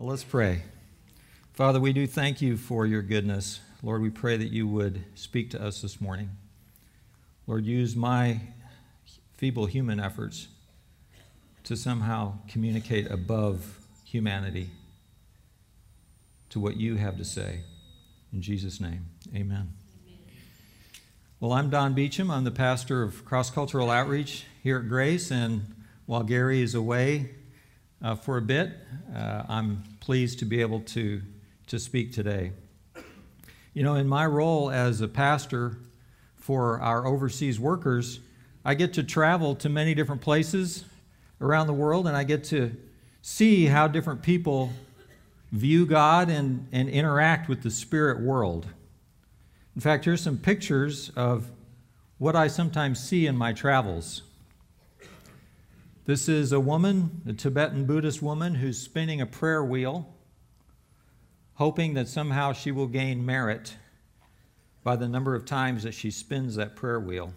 Well, let's pray. Father, we do thank you for your goodness. Lord, we pray that you would speak to us this morning. Lord, use my feeble human efforts to somehow communicate above humanity to what you have to say. In Jesus' name, amen. Well, I'm Don Beauchamp. I'm the pastor of Cross-Cultural Outreach here at Grace, and while Gary is away for a bit, I'm pleased to be able to speak today. You know, in my role as a pastor for our overseas workers, I get to travel to many different places around the world, and I get to see how different people view God and interact with the spirit world. In fact, here's some pictures of what I sometimes see in my travels. This is a woman, a Tibetan Buddhist woman, who's spinning a prayer wheel, hoping that somehow she will gain merit by the number of times that she spins that prayer wheel.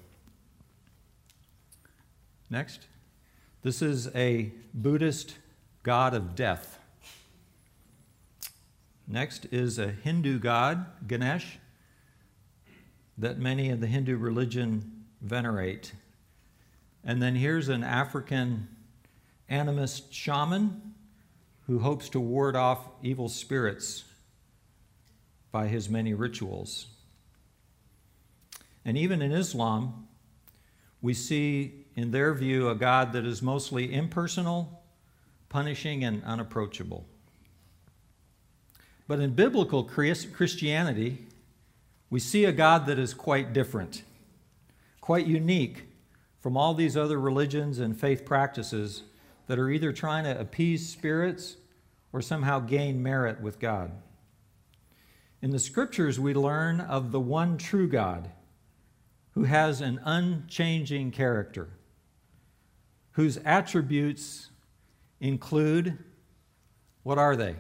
Next. This is a Buddhist god of death. Next is a Hindu god, Ganesh, that many in the Hindu religion venerate. And then here's an African animist shaman who hopes to ward off evil spirits by his many rituals. And even in Islam, we see in their view a God that is mostly impersonal, punishing, and unapproachable. But in biblical Christianity, we see a God that is quite different, quite unique from all these other religions and faith practices that are either trying to appease spirits or somehow gain merit with God. In the scriptures, we learn of the one true God who has an unchanging character, whose attributes include, what are they?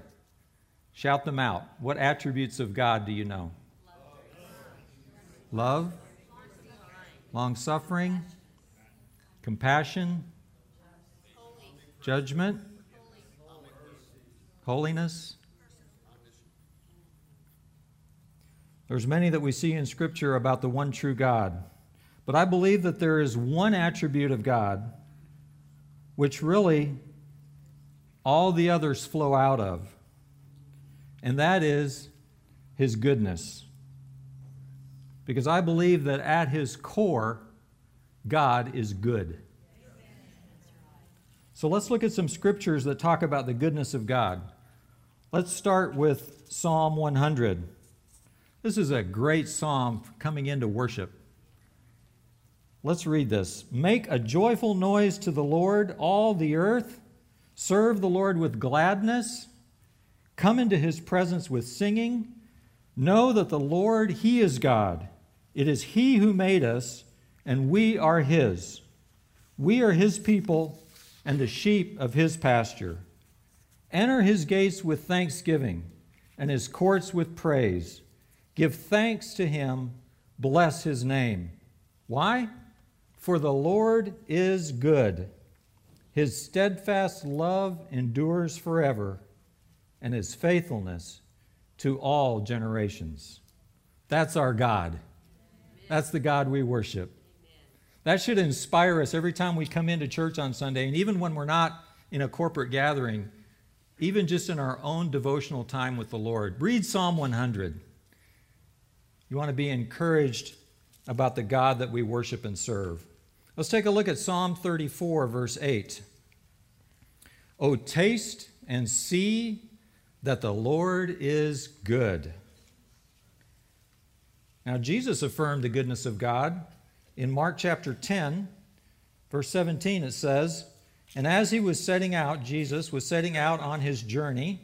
Shout them out. What attributes of God do you know? Love, long-suffering, compassion, judgment, holiness. There's many that we see in Scripture about the one true God, but I believe that there is one attribute of God which really all the others flow out of, and that is His goodness. Because I believe that at His core, God is good. So let's look at some scriptures that talk about the goodness of God. Let's start with Psalm 100. This is a great psalm for coming into worship. Let's read this. Make a joyful noise to the Lord, all the earth. Serve the Lord with gladness. Come into His presence with singing. Know that the Lord, He is God. It is He who made us, and we are His. We are His people and the sheep of His pasture. Enter His gates with thanksgiving and His courts with praise. Give thanks to Him, bless His name. Why? For the Lord is good. His steadfast love endures forever, and His faithfulness to all generations. That's our God. That's the God we worship. That should inspire us every time we come into church on Sunday, and even when we're not in a corporate gathering, even just in our own devotional time with the Lord. Read Psalm 100. You want to be encouraged about the God that we worship and serve. Let's take a look at Psalm 34, verse 8. Oh, taste and see that the Lord is good. Now, Jesus affirmed the goodness of God. In Mark chapter 10, verse 17, it says, and as he was setting out, Jesus was setting out on his journey,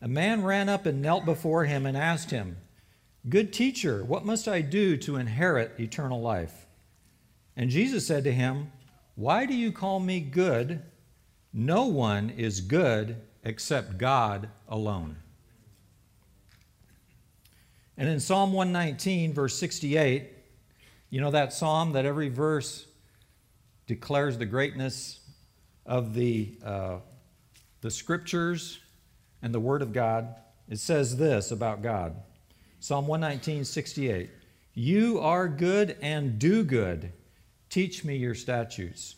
a man ran up and knelt before him and asked him, good teacher, what must I do to inherit eternal life? And Jesus said to him, why do you call me good? No one is good except God alone. And in Psalm 119, verse 68, you know that psalm that every verse declares the greatness of the scriptures and the Word of God, it says this about God. Psalm 119, 68. You are good and do good. Teach me your statutes.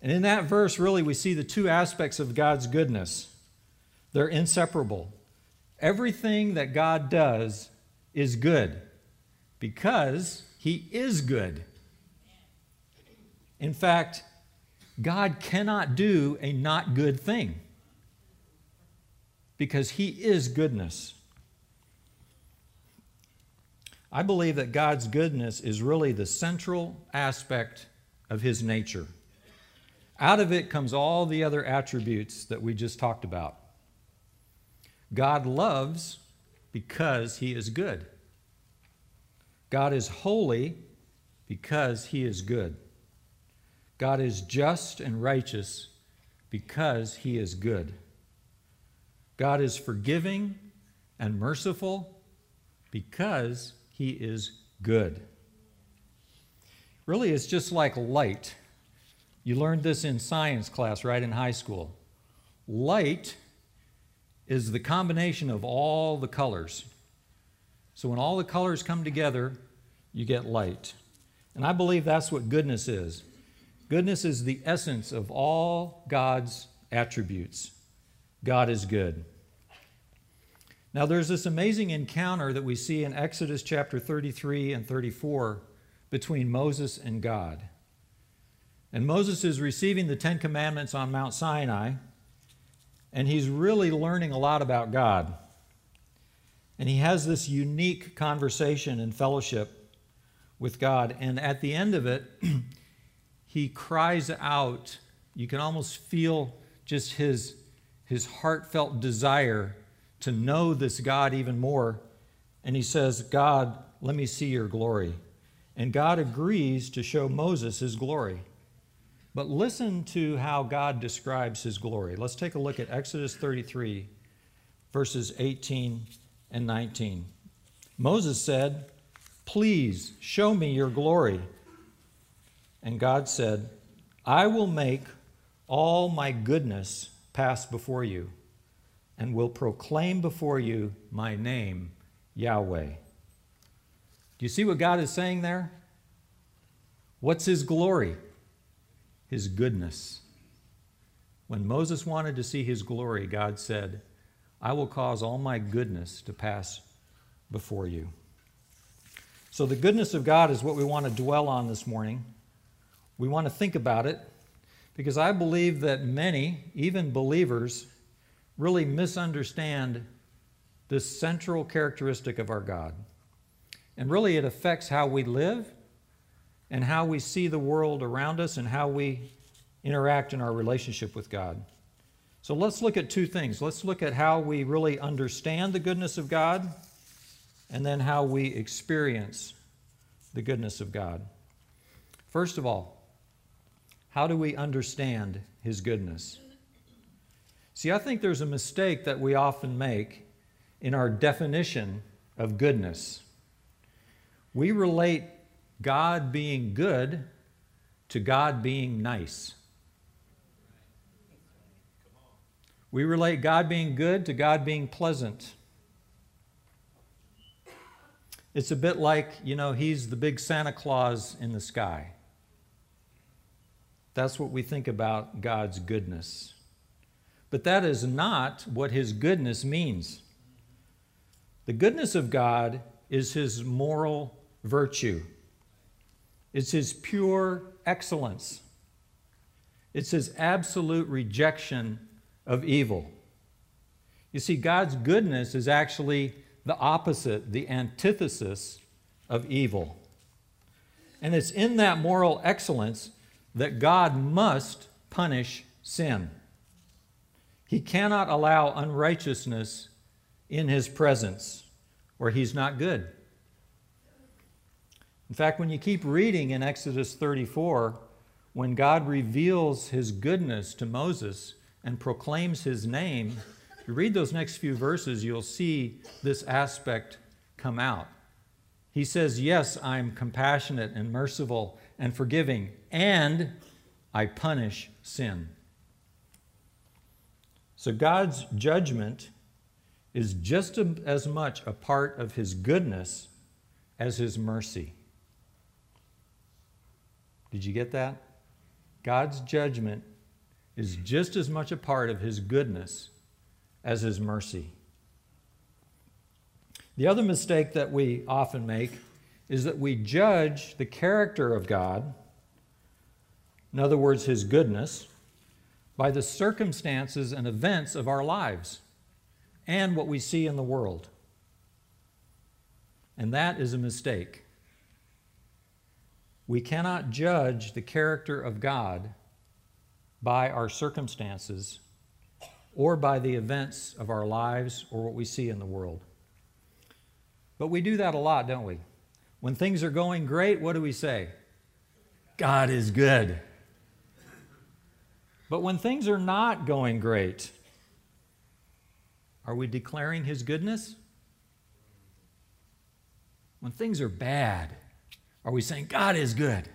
And in that verse, really, we see the two aspects of God's goodness. They're inseparable. Everything that God does is good because He is good. In fact, God cannot do a not good thing because He is goodness. I believe that God's goodness is really the central aspect of His nature. Out of it comes all the other attributes that we just talked about. God loves because He is good. God is holy because He is good. God is just and righteous because He is good. God is forgiving and merciful because He is good. Really, it's just like light. You learned this in science class, right, in high school. Light is the combination of all the colors. So when all the colors come together, you get light. And I believe that's what goodness is. Goodness is the essence of all God's attributes. God is good. Now there's this amazing encounter that we see in Exodus chapter 33 and 34 between Moses and God. And Moses is receiving the Ten Commandments on Mount Sinai, and he's really learning a lot about God. And he has this unique conversation and fellowship with God, and at the end of it, he cries out. You can almost feel just his heartfelt desire to know this God even more. And he says, God, let me see your glory. And God agrees to show Moses his glory. But listen to how God describes His glory. Let's take a look at Exodus 33, verses 18 and 19. Moses said, please show me your glory. And God said, I will make all my goodness pass before you and will proclaim before you my name, Yahweh. Do you see what God is saying there? What's His glory? His goodness. When Moses wanted to see His glory, God said, I will cause all my goodness to pass before you. So the goodness of God is what we want to dwell on this morning. We want to think about it because I believe that many, even believers, really misunderstand this central characteristic of our God. And really it affects how we live and how we see the world around us and how we interact in our relationship with God. So let's look at two things. Let's look at how we really understand the goodness of God and then how we experience the goodness of God. First of all, how do we understand His goodness? See, I think there's a mistake that we often make in our definition of goodness. We relate God being good to God being nice. We relate God being good to God being pleasant. It's a bit like, you know, He's the big Santa Claus in the sky. That's what we think about God's goodness. But that is not what His goodness means. The goodness of God is His moral virtue. It's His pure excellence. It's His absolute rejection of evil. You see, God's goodness is actually the opposite, the antithesis of evil. And it's in that moral excellence that God must punish sin. He cannot allow unrighteousness in His presence, or He's not good. In fact, when you keep reading in Exodus 34, when God reveals His goodness to Moses and proclaims His name, if you read those next few verses, you'll see this aspect come out. He says, yes, I'm compassionate and merciful and forgiving, and I punish sin. So God's judgment is just as much a part of his goodness as his mercy. Did you get that? God's judgment is just as much a part of his goodness as his mercy. The other mistake that we often make is that we judge the character of God, in other words, his goodness, by the circumstances and events of our lives and what we see in the world. And that is a mistake. We cannot judge the character of God by our circumstances or by the events of our lives or what we see in the world. But we do that a lot, don't we? When things are going great, what do we say? God is good. But when things are not going great, are we declaring his goodness? When things are bad, are we saying God is good?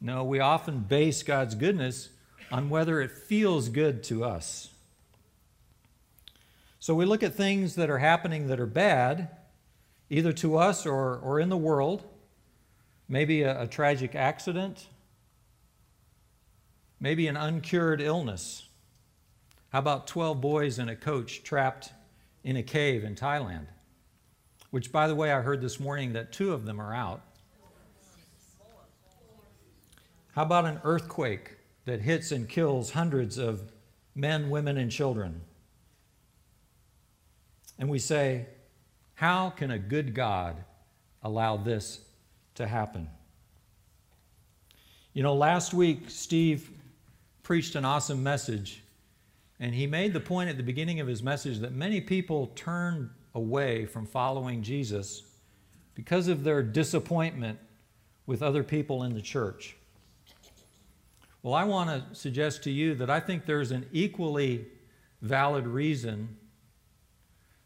No, we often base God's goodness on whether it feels good to us. So we look at things that are happening that are bad, either to us or in the world, maybe a tragic accident, maybe an uncured illness. How about 12 boys and a coach trapped in a cave in Thailand? Which, by the way, I heard this morning that 2 of them are out. How about an earthquake that hits and kills hundreds of men, women, and children? And we say, how can a good God allow this to happen? You know, last week, Steve preached an awesome message, and he made the point at the beginning of his message that many people turn away from following Jesus because of their disappointment with other people in the church. Well, I want to suggest to you that I think there's an equally valid reason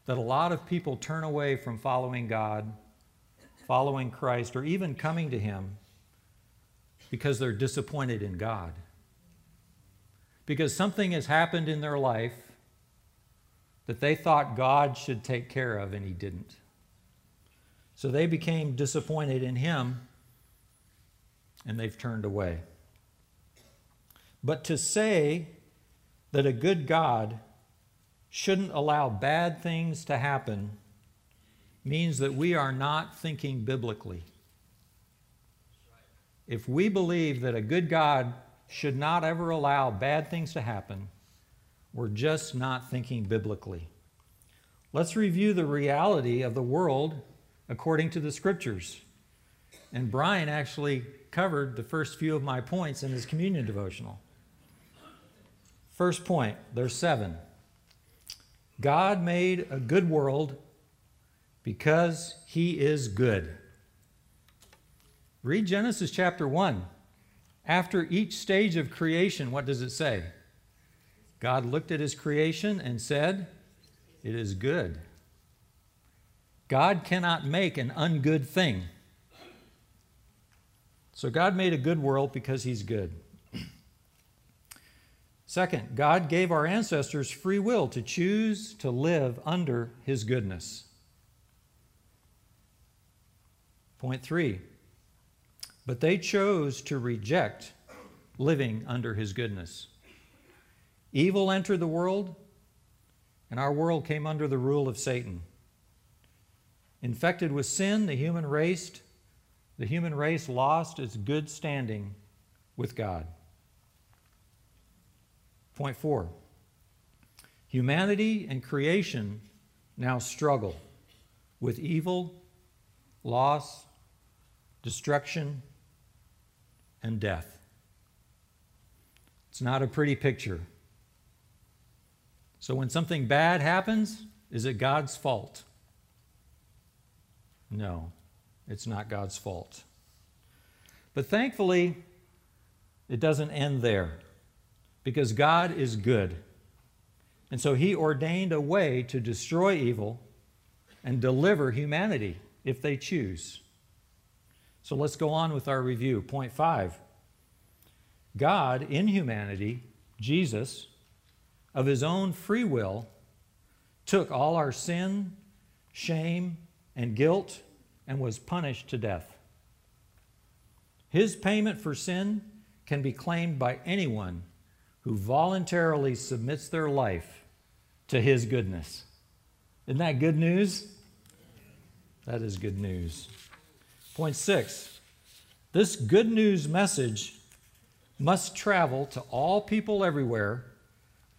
that a lot of people turn away from following God, following Christ, or even coming to him because they're disappointed in God. Because something has happened in their life that they thought God should take care of, and he didn't. So they became disappointed in him, and they've turned away. But to say that a good God shouldn't allow bad things to happen means that we are not thinking biblically. If we believe that a good God should not ever allow bad things to happen, we're just not thinking biblically. Let's review the reality of the world according to the Scriptures. And Brian actually covered the first few of my points in his communion devotional. First point, there's 7. God made a good world because he is good. Read Genesis chapter 1. After each stage of creation, what does it say? God looked at his creation and said, it is good. God cannot make an ungood thing. So God made a good world because he's good. Second, God gave our ancestors free will to choose to live under his goodness. Point 3, but they chose to reject living under his goodness. Evil entered the world, and our world came under the rule of Satan. Infected with sin, the human race lost its good standing with God. Point 4, humanity and creation now struggle with evil, loss, destruction, and death. It's not a pretty picture. So when something bad happens, is it God's fault? No, it's not God's fault. But thankfully, it doesn't end there. Because God is good. And so he ordained a way to destroy evil and deliver humanity if they choose. So let's go on with our review. Point 5. God in humanity, Jesus, of his own free will, took all our sin, shame, and guilt, and was punished to death. His payment for sin can be claimed by anyone who voluntarily submits their life to his goodness. Isn't that good news? That is good news. Point 6, this good news message must travel to all people everywhere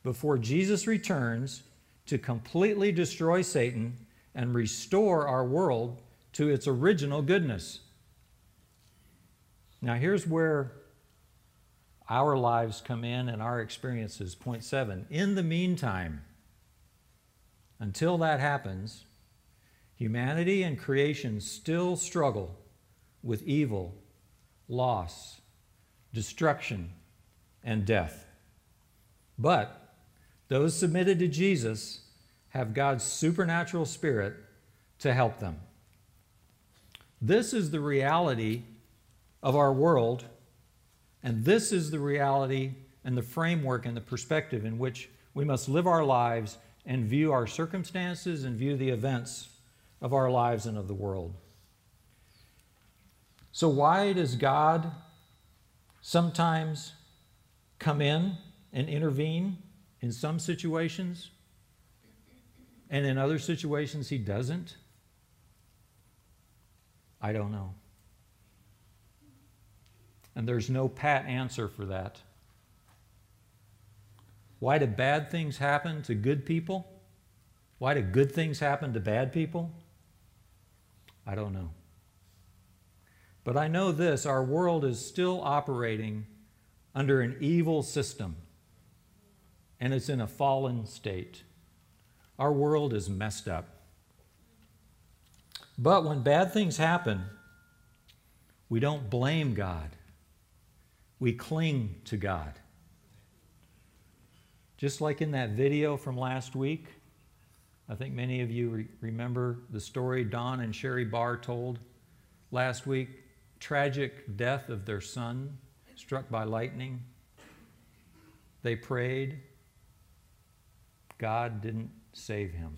before Jesus returns to completely destroy Satan and restore our world to its original goodness. Now here's where our lives come in and our experiences. Point 7, in the meantime, until that happens, humanity and creation still struggle with evil, loss, destruction, and death. But those submitted to Jesus have God's supernatural spirit to help them. This is the reality of our world, and this is the reality and the framework and the perspective in which we must live our lives and view our circumstances and view the events of our lives and of the world. So why does God sometimes come in and intervene in some situations, and in other situations he doesn't? I don't know. And there's no pat answer for that. Why do bad things happen to good people? Why do good things happen to bad people? I don't know. But I know this, our world is still operating under an evil system, and it's in a fallen state. Our world is messed up. But when bad things happen, we don't blame God. We cling to God. Just like in that video from last week, I think many of you remember the story Don and Sherry Barr told last week, tragic death of their son, struck by lightning. They prayed. God didn't save him.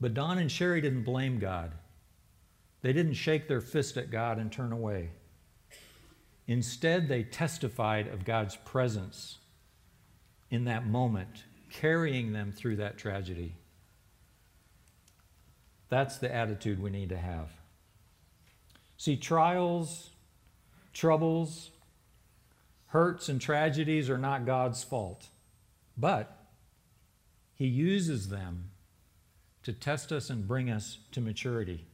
But Don and Sherry didn't blame God. They didn't shake their fist at God and turn away. Instead, they testified of God's presence in that moment, carrying them through that tragedy. That's the attitude we need to have. See, trials, troubles, hurts, and tragedies are not God's fault, but he uses them to test us and bring us to maturity.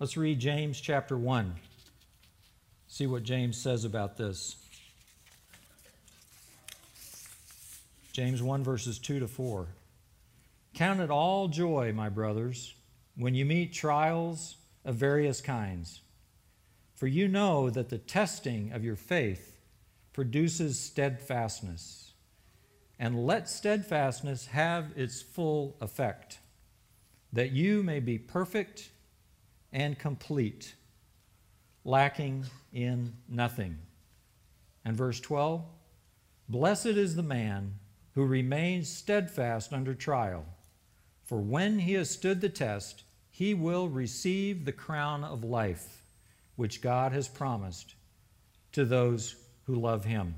Let's read James chapter 1. See what James says about this. James 1, verses 2 to 4. Count it all joy, my brothers, when you meet trials of various kinds, for you know that the testing of your faith produces steadfastness. And let steadfastness have its full effect, that you may be perfect and complete, lacking in nothing. And verse 12, blessed is the man who remains steadfast under trial, for when he has stood the test, he will receive the crown of life, which God has promised to those who love him.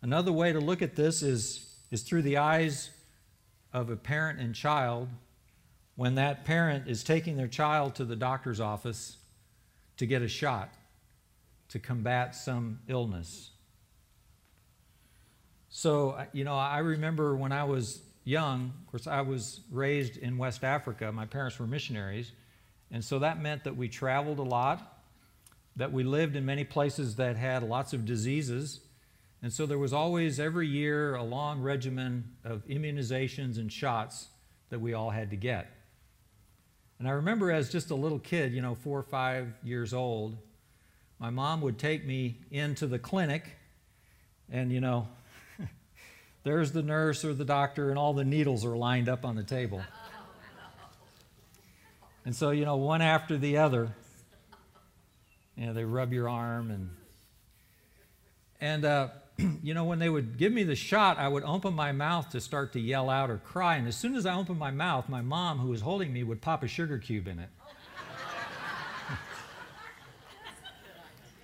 Another way to look at this is through the eyes of a parent and child, when that parent is taking their child to the doctor's office to get a shot to combat some illness. So, you know, I remember when I was young, of course, I was raised in West Africa. My parents were missionaries. And so that meant that we traveled a lot, that we lived in many places that had lots of diseases. And so there was always, every year, a long regimen of immunizations and shots that we all had to get. And I remember as just a little kid, you know, 4 or 5 years old, my mom would take me into the clinic and, you know, there's the nurse or the doctor, and all the needles are lined up on the table. And so, you know, one after the other, you know, they rub your arm. And you know, when they would give me the shot, I would open my mouth to start to yell out or cry. And as soon as I opened my mouth, my mom, who was holding me, would pop a sugar cube in it.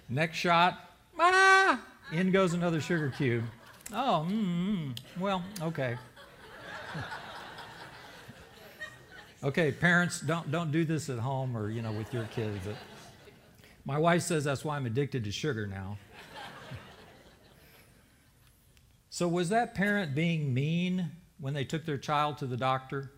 Next shot, ah! In goes another sugar cube. Oh, well, okay. Okay, parents, don't do this at home or, you know, with your kids. But my wife says that's why I'm addicted to sugar now. So was that parent being mean when they took their child to the doctor?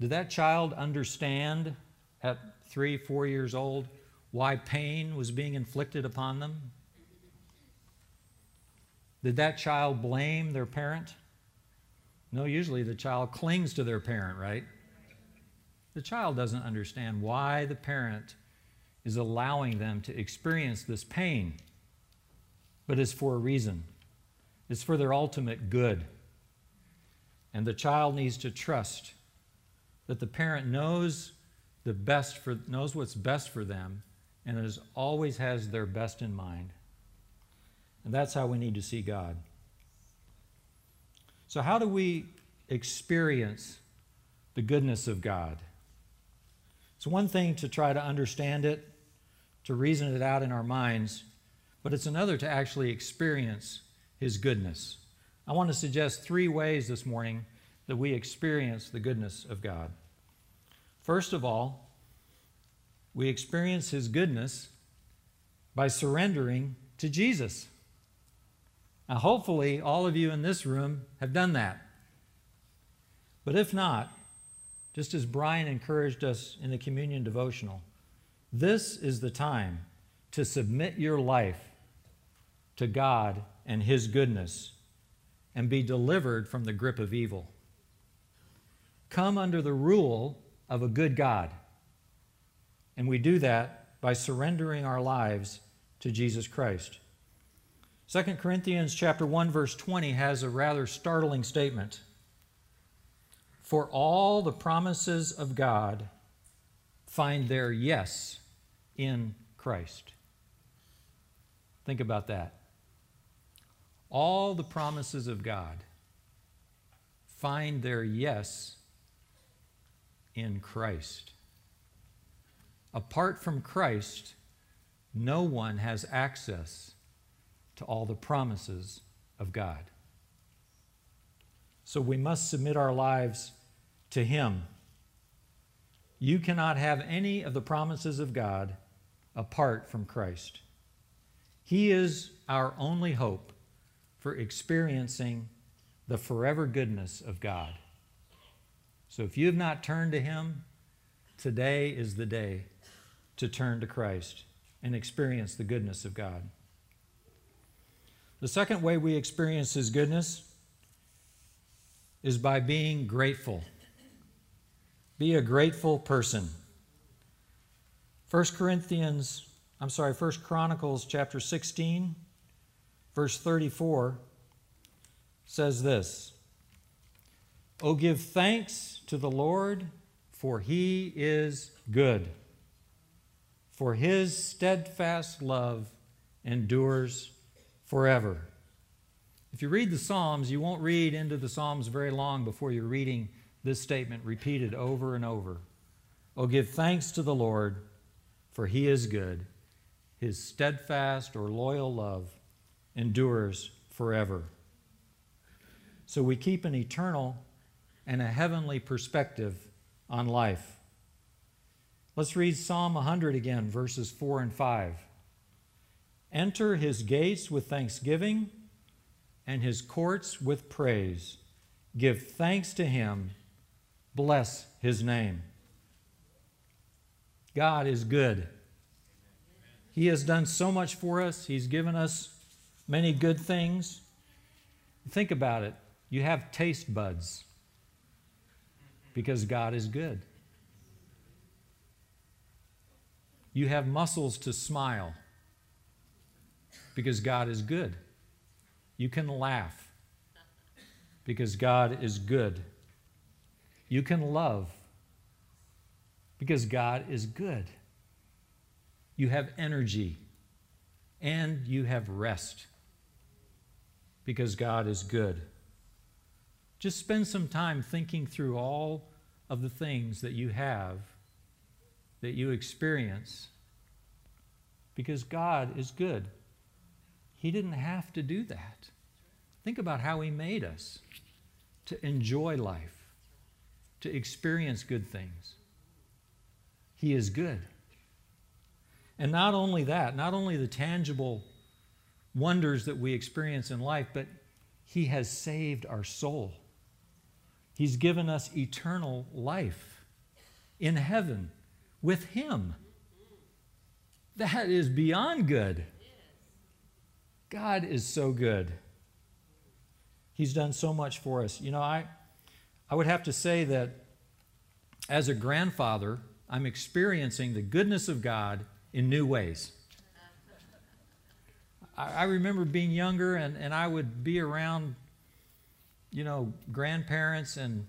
Did that child understand at 3, 4 years old why pain was being inflicted upon them? Did that child blame their parent? No, usually the child clings to their parent, right? The child doesn't understand why the parent is allowing them to experience this pain. But it's for a reason. It's for their ultimate good. And the child needs to trust that the parent knows the best for, knows what's best for them and is, always has their best in mind. And that's how we need to see God. So how do we experience the goodness of God? It's one thing to try to understand it, to reason it out in our minds, but it's another to actually experience His goodness. I want to suggest 3 ways this morning that we experience the goodness of God. First of all, we experience His goodness by surrendering to Jesus. Now, hopefully, all of you in this room have done that. But if not, just as Brian encouraged us in the communion devotional, this is the time to submit your life to God and His goodness and be delivered from the grip of evil. Come under the rule of a good God. And we do that by surrendering our lives to Jesus Christ. 2 Corinthians chapter 1, verse 20 has a rather startling statement. For all the promises of God find their yes in Christ. Think about that. All the promises of God find their yes in Christ. Apart from Christ, no one has access to all the promises of God. So we must submit our lives to Him. You cannot have any of the promises of God apart from Christ. He is our only hope for experiencing the forever goodness of God. So if you have not turned to Him, today is the day to turn to Christ and experience the goodness of God. The second way we experience His goodness is by being grateful. Be a grateful person. 1 Chronicles chapter 16, verse 34 says this, "O give thanks to the Lord, for He is good, for His steadfast love endures forever." If you read the Psalms, you won't read into the Psalms very long before you're reading this statement repeated over and over. Oh, give thanks to the Lord, for He is good. His steadfast or loyal love endures forever. So we keep an eternal and a heavenly perspective on life. Let's read Psalm 100 again, verses 4 and 5. Enter His gates with thanksgiving and His courts with praise. Give thanks to Him. Bless His name. God is good. He has done so much for us. He's given us many good things. Think about it. You have taste buds because God is good. You have muscles to smile, because God is good. You can laugh because God is good. You can love because God is good. You have energy and you have rest because God is good. Just spend some time thinking through all of the things that you have, that you experience, because God is good. He didn't have to do that. Think about how He made us to enjoy life, to experience good things. He is good. And not only that, not only the tangible wonders that we experience in life, but He has saved our soul. He's given us eternal life in heaven with Him. That is beyond good. God is so good. He's done so much for us. You know, I would have to say that as a grandfather, I'm experiencing the goodness of God in new ways. I remember being younger and I would be around, you know, grandparents, and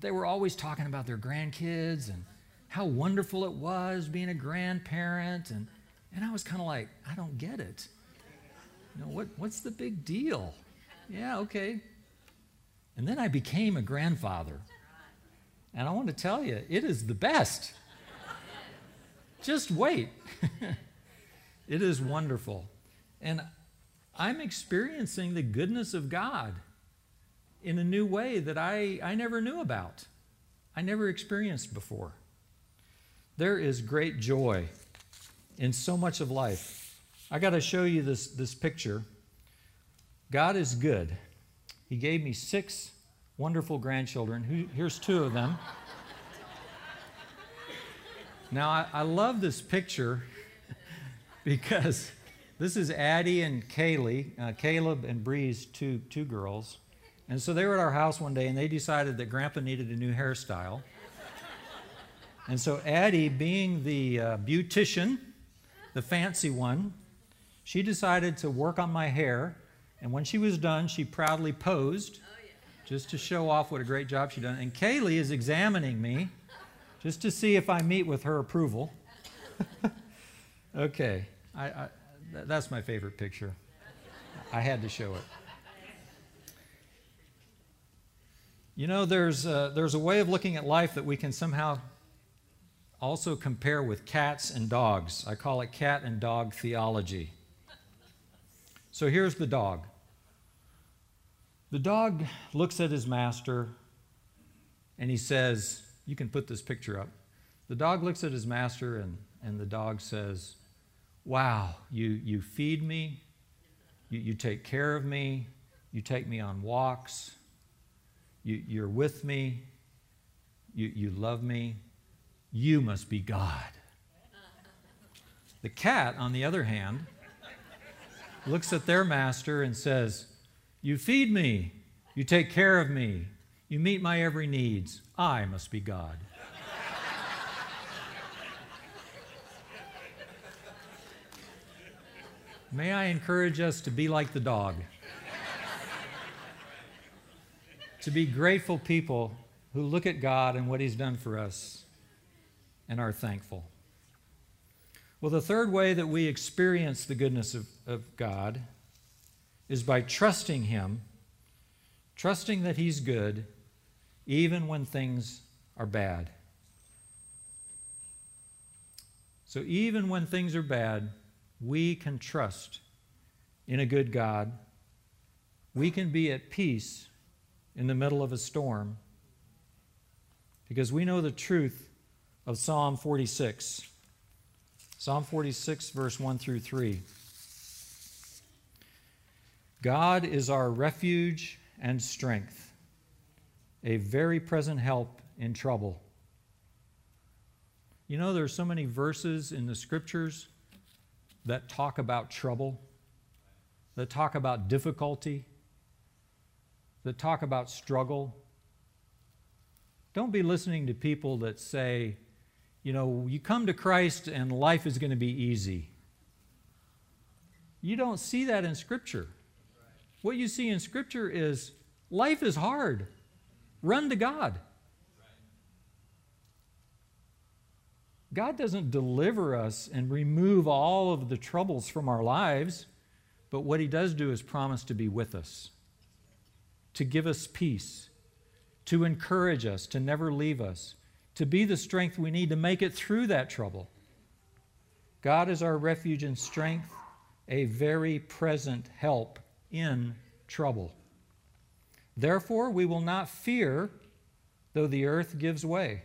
they were always talking about their grandkids and how wonderful it was being a grandparent. And I was kind of like, I don't get it. You know, what's the big deal? Yeah, okay. And then I became a grandfather. And I want to tell you, it is the best. Just wait. It is wonderful. And I'm experiencing the goodness of God in a new way that I never knew about. I never experienced before. There is great joy in so much of life. I got to show you this picture. God is good. He gave me 6 wonderful grandchildren. Here's 2 of them. Now, I love this picture because this is Addie and Kaylee, Caleb and Breeze, two girls. And so they were at our house one day, and they decided that Grandpa needed a new hairstyle. And so Addie, being the beautician, the fancy one, she decided to work on my hair. And when she was done, she proudly posed just to show off what a great job she'd done. And Kaylee is examining me just to see if I meet with her approval. Okay, that's my favorite picture. I had to show it. You know, there's a way of looking at life that we can somehow also compare with cats and dogs. I call it cat and dog theology. So here's the dog. The dog looks at his master and he says, you can put this picture up. The dog looks at his master and the dog says, wow, you feed me, you take care of me, you take me on walks, you're with me, you love me, you must be God. The cat, on the other hand, looks at their master and says, you feed me, you take care of me, you meet my every needs. I must be God. May I encourage us to be like the dog, to be grateful people who look at God and what He's done for us and are thankful. Well, the third way that we experience the goodness of God is by trusting Him, trusting that He's good, even when things are bad. So even when things are bad, we can trust in a good God. We can be at peace in the middle of a storm because we know the truth of Psalm 46. Psalm 46, verse 1 through 3. God is our refuge and strength, a very present help in trouble. You know, there are so many verses in the Scriptures that talk about trouble, that talk about difficulty, that talk about struggle. Don't be listening to people that say, you know, you come to Christ and life is going to be easy. You don't see that in Scripture. What you see in Scripture is life is hard. Run to God. God doesn't deliver us and remove all of the troubles from our lives, but what he does do is promise to be with us, to give us peace, to encourage us, to never leave us, to be the strength we need to make it through that trouble. God is our refuge and strength, a very present help in trouble. Therefore, we will not fear, though the earth gives way,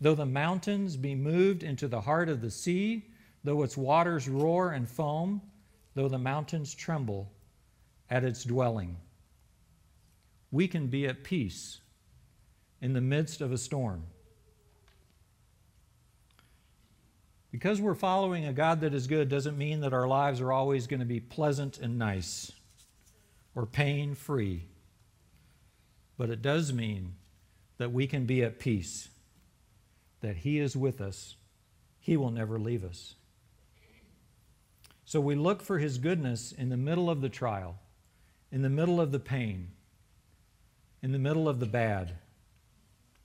though the mountains be moved into the heart of the sea, though its waters roar and foam, though the mountains tremble at its dwelling. We can be at peace in the midst of a storm. Because we're following a God that is good doesn't mean that our lives are always going to be pleasant and nice or pain-free. But it does mean that we can be at peace, that he is with us. He will never leave us. So we look for his goodness in the middle of the trial, in the middle of the pain, in the middle of the bad.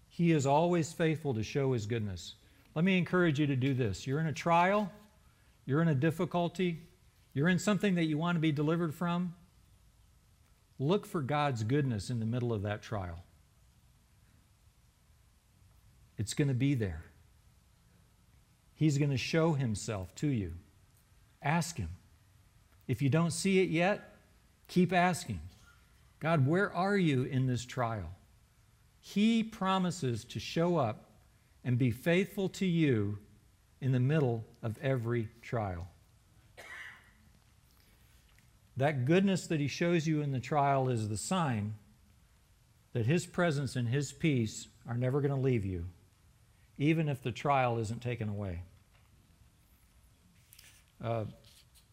He is always faithful to show his goodness. Let me encourage you to do this. You're in a trial, you're in a difficulty, you're in something that you want to be delivered from. Look for God's goodness in the middle of that trial. It's going to be there. He's going to show himself to you. Ask him. If you don't see it yet, keep asking. God, where are you in this trial? He promises to show up and be faithful to you in the middle of every trial. That goodness that he shows you in the trial is the sign that his presence and his peace are never going to leave you, even if the trial isn't taken away.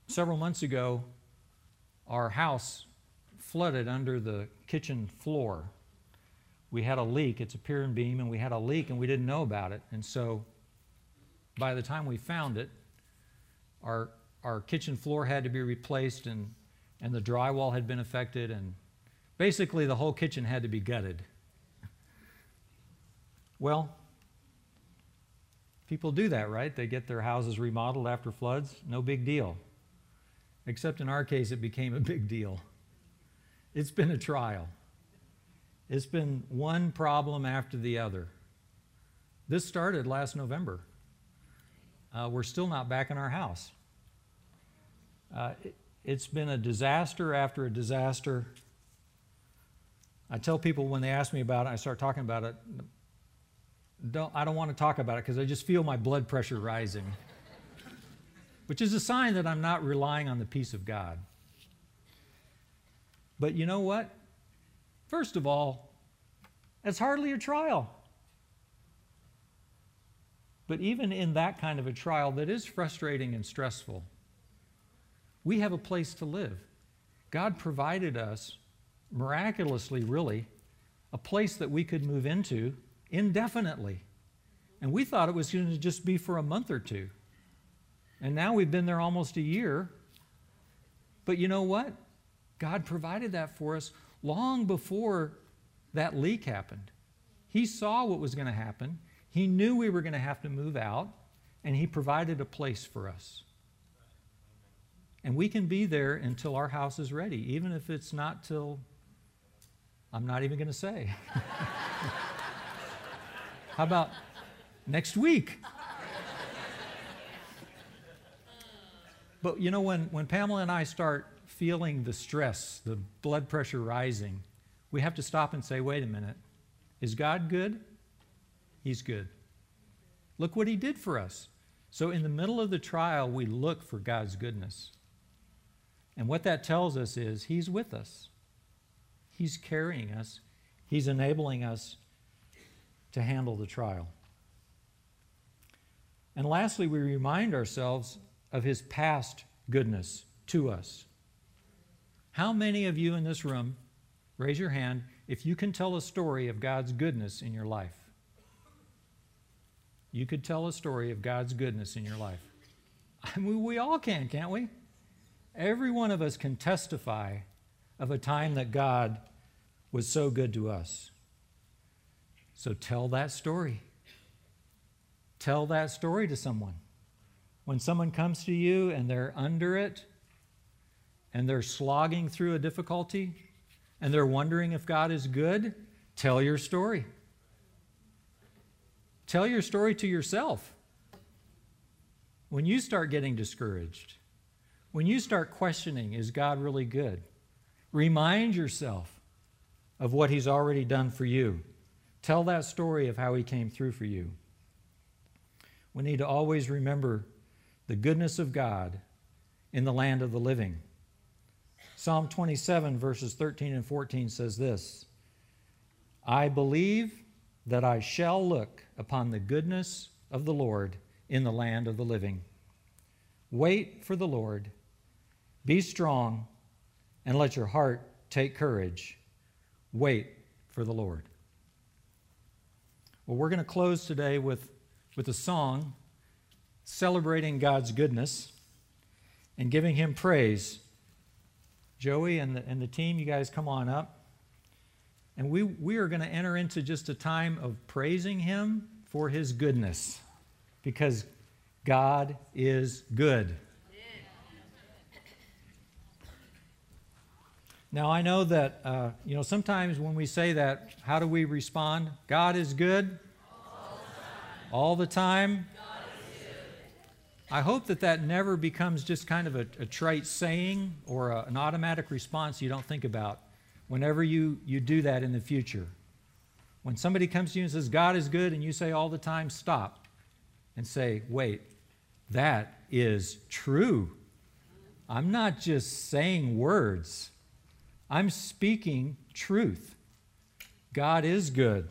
Several months ago, our house flooded under the kitchen floor. We had a leak, it's a pier and beam, and we had a leak and we didn't know about it. And so by the time we found it, our kitchen floor had to be replaced and the drywall had been affected, and basically the whole kitchen had to be gutted. Well, people do that, right? They get their houses remodeled after floods, no big deal. Except in our case, it became a big deal. It's been a trial. It's been one problem after the other. This started last November. We're still not back in our house. It's been a disaster after a disaster. I tell people when they ask me about it, I start talking about it, I don't want to talk about it because I just feel my blood pressure rising, which is a sign that I'm not relying on the peace of God. But you know what? First of all, it's hardly a trial. But even in that kind of a trial that is frustrating and stressful, we have a place to live. God provided us, miraculously really, a place that we could move into indefinitely. And we thought it was going to just be for a month or two. And now we've been there almost a year. But you know what? God provided that for us long before that leak happened. He saw what was going to happen. He knew we were going to have to move out, and he provided a place for us. And we can be there until our house is ready, even if it's not till, I'm not even going to say. How about next week? But you know, when Pamela and I start feeling the stress, the blood pressure rising, we have to stop and say, wait a minute, is God good? He's good. Look what he did for us. So in the middle of the trial, we look for God's goodness. And what that tells us is he's with us. He's carrying us. He's enabling us to handle the trial. And lastly, we remind ourselves of his past goodness to us. How many of you in this room, raise your hand, if you can tell a story of God's goodness in your life? You could tell a story of God's goodness in your life. I mean, we all can, can't we? Every one of us can testify of a time that God was so good to us. So tell that story. Tell that story to someone. When someone comes to you and they're under it, and they're slogging through a difficulty, and they're wondering if God is good, tell your story. Tell your story to yourself. When you start getting discouraged, when you start questioning, is God really good? Remind yourself of what He's already done for you. Tell that story of how He came through for you. We need to always remember the goodness of God in the land of the living. Psalm 27, verses 13 and 14 says this, I believe that I shall look upon the goodness of the Lord in the land of the living. Wait for the Lord, be strong, and let your heart take courage. Wait for the Lord. Well, we're going to close today with a song celebrating God's goodness and giving Him praise. Joey and the team, you guys come on up. And we are going to enter into just a time of praising Him for His goodness, because God is good. Now, I know that, sometimes when we say that, how do we respond? God is good. All the time. God is good. I hope that never becomes just kind of a trite saying or an automatic response you don't think about whenever you do that in the future. When somebody comes to you and says, God is good, and you say all the time, stop and say, wait, that is true. I'm not just saying words. I'm speaking truth. God is good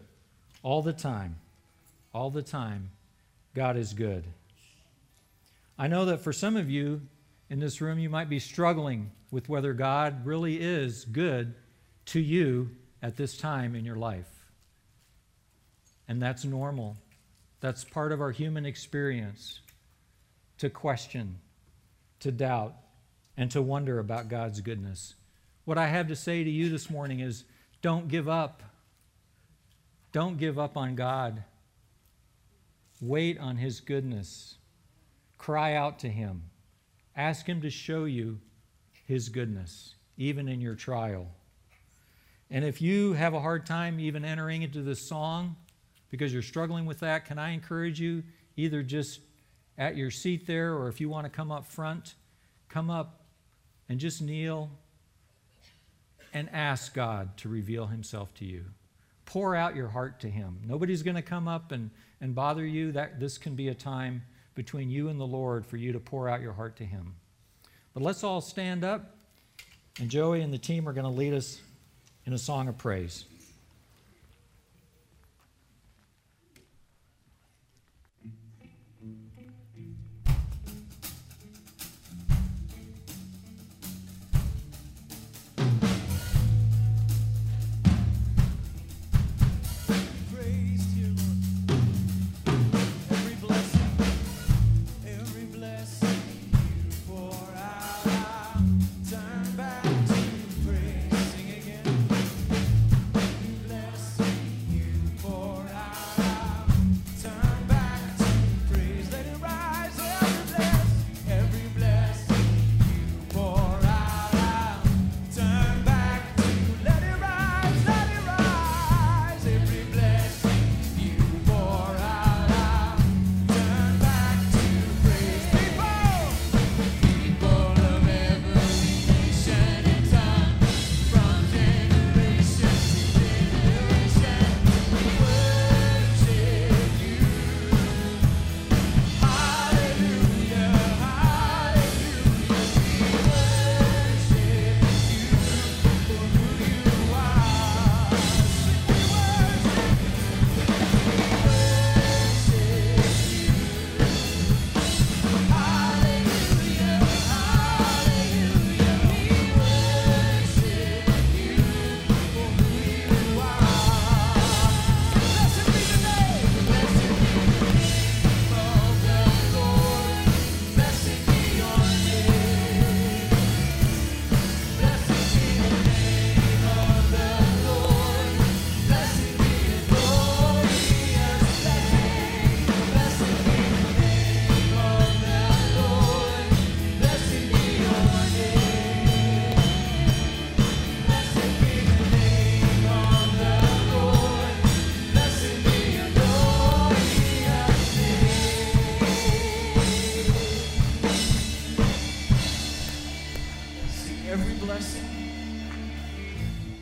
all the time. All the time, God is good. I know that for some of you in this room, you might be struggling with whether God really is good to you at this time in your life. And that's normal. That's part of our human experience, to question, to doubt, and to wonder about God's goodness. What I have to say to you this morning is, don't give up. Don't give up on God. Wait on His goodness. Cry out to Him. Ask Him to show you His goodness, even in your trial. And if you have a hard time even entering into this song because you're struggling with that, can I encourage you, either just at your seat there, or if you want to come up front, come up and just kneel and ask God to reveal Himself to you. Pour out your heart to Him. Nobody's going to come up and bother you. This can be a time between you and the Lord for you to pour out your heart to Him. But let's all stand up, and Joey and the team are going to lead us in a song of praise.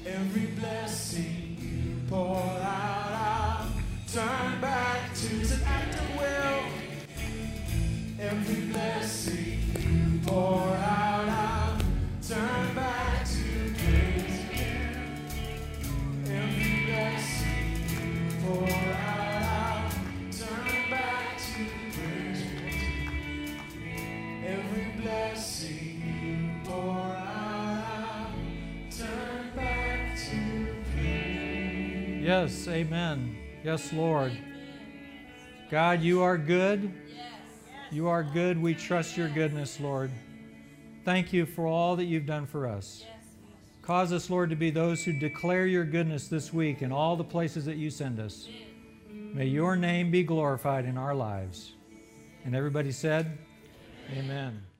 every blessing you pour out, I'll turn back to an act of will. Every blessing you pour out, I'll turn back to praise you. Every blessing you pour out, I'll turn back to praise you. Every blessing you pour out. Yes, amen. Yes, Lord. God, you are good. You are good. We trust your goodness, Lord. Thank you for all that you've done for us. Cause us, Lord, to be those who declare your goodness this week in all the places that you send us. May your name be glorified in our lives. And everybody said, amen.